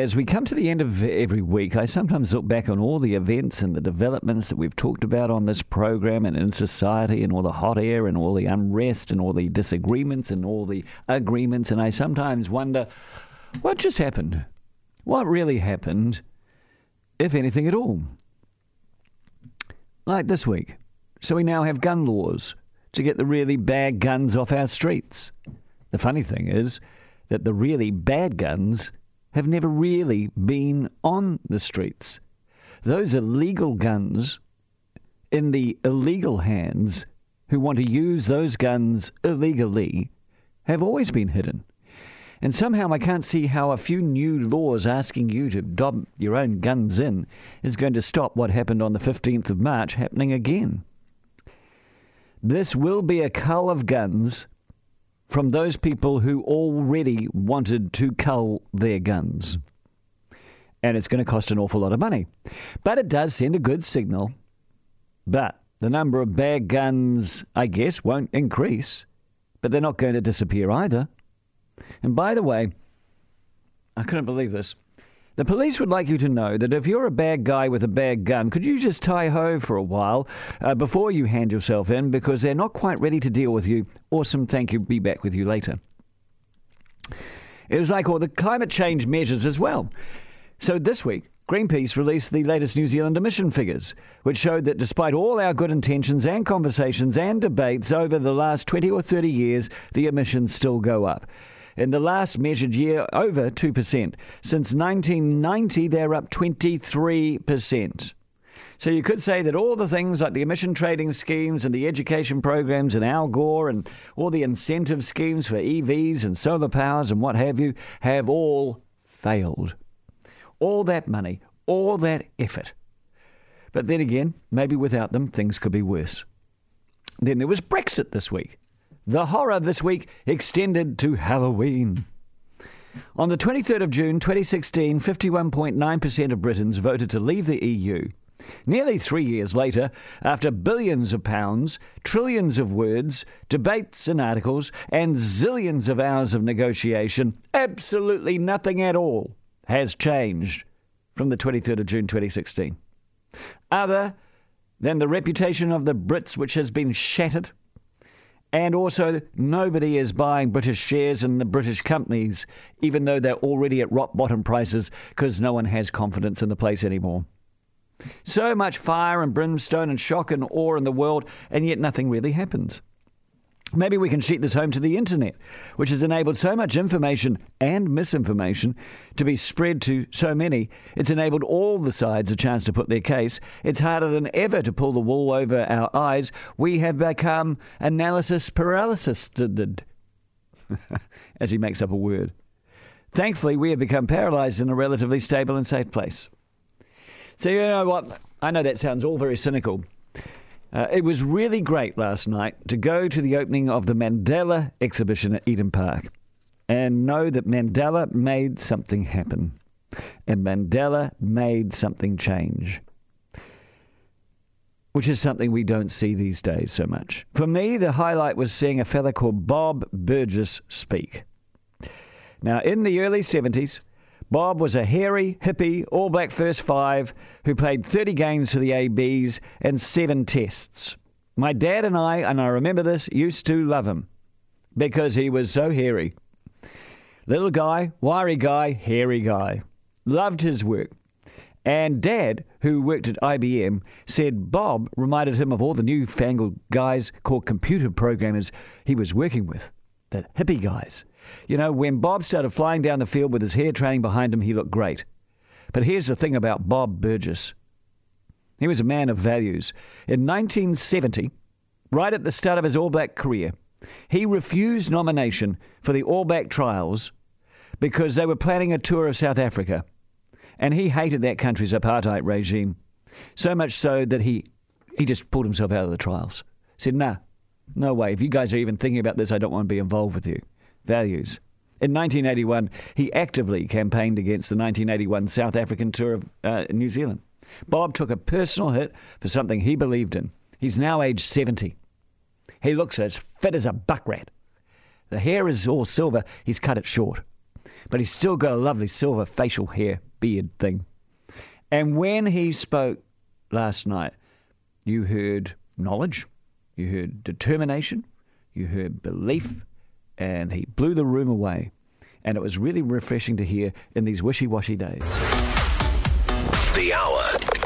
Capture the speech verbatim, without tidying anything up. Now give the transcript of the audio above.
As we come to the end of every week, I sometimes look back on all the events and the developments that we've talked about on this program and in society, and all the hot air and all the unrest and all the disagreements and all the agreements, and I sometimes wonder, what just happened? What really happened, if anything at all? Like this week. So we now have gun laws to get the really bad guns off our streets. The funny thing is that the really bad guns have never really been on the streets. Those illegal guns in the illegal hands who want to use those guns illegally have always been hidden. And somehow I can't see how a few new laws asking you to dob your own guns in is going to stop what happened on the fifteenth of March happening again. This will be a cull of guns from those people who already wanted to cull their guns. And it's going to cost an awful lot of money. But it does send a good signal. But the number of bad guns, I guess, won't increase. But they're not going to disappear either. And by the way, I couldn't believe this. The police would like you to know that if you're a bad guy with a bad gun, could you just tie ho for a while uh, before you hand yourself in, because they're not quite ready to deal with you. Awesome, thank you, be back with you later. It was like all the climate change measures as well. So this week, Greenpeace released the latest New Zealand emission figures, which showed that despite all our good intentions and conversations and debates over the last twenty or thirty years, the emissions still go up. In the last measured year, over two percent. Since nineteen ninety, they're up twenty-three percent. So you could say that all the things like the emission trading schemes and the education programs and Al Gore and all the incentive schemes for E Vs and solar powers and what have you have all failed. All that money, all that effort. But then again, maybe without them, things could be worse. Then there was Brexit this week. The horror this week extended to Halloween. On the twenty-third of June twenty sixteen, fifty-one point nine percent of Britons voted to leave the E U. Nearly three years later, after billions of pounds, trillions of words, debates and articles, and zillions of hours of negotiation, absolutely nothing at all has changed from the twenty-third of June twenty sixteen. Other than the reputation of the Brits, which has been shattered. And also, nobody is buying British shares in the British companies, even though they're already at rock-bottom prices, because no one has confidence in the place anymore. So much fire and brimstone and shock and awe in the world, and yet nothing really happens. Maybe we can sheet this home to the internet, which has enabled so much information and misinformation to be spread to so many. It's enabled all the sides a chance to put their case. It's harder than ever to pull the wool over our eyes. We have become analysis paralysis, as he makes up a word. Thankfully, we have become paralyzed in a relatively stable and safe place. So you know what? I know that sounds all very cynical. Uh, it was really great last night to go to the opening of the Mandela exhibition at Eden Park and know that Mandela made something happen and Mandela made something change, which is something we don't see these days so much. For me, the highlight was seeing a fella called Bob Burgess speak. Now, in the early seventies, Bob was a hairy, hippie, All Black first five who played thirty games for the A Bs and seven tests. My dad and I, and I remember this, used to love him because he was so hairy. Little guy, wiry guy, hairy guy. Loved his work. And Dad, who worked at I B M, said Bob reminded him of all the newfangled guys called computer programmers he was working with, the hippie guys. You know, when Bob started flying down the field with his hair trailing behind him, he looked great. But here's the thing about Bob Burgess. He was a man of values. In nineteen seventy, right at the start of his All Black career, he refused nomination for the All Black trials because they were planning a tour of South Africa. And he hated that country's apartheid regime, so much so that he, he just pulled himself out of the trials. Said, nah, no way. If you guys are even thinking about this, I don't want to be involved with you. Values. In nineteen eighty-one, he actively campaigned against the nineteen eighty-one South African tour of uh, New Zealand. Bob took a personal hit for something he believed in. He's now aged seventy. He looks as fit as a buck rat. The hair is all silver. He's cut it short. but he's still got a lovely silver facial hair beard thing. And when he spoke last night, you heard knowledge, you heard determination, you heard belief, and he blew the room away. And it was really refreshing to hear in these wishy-washy days. The Hour.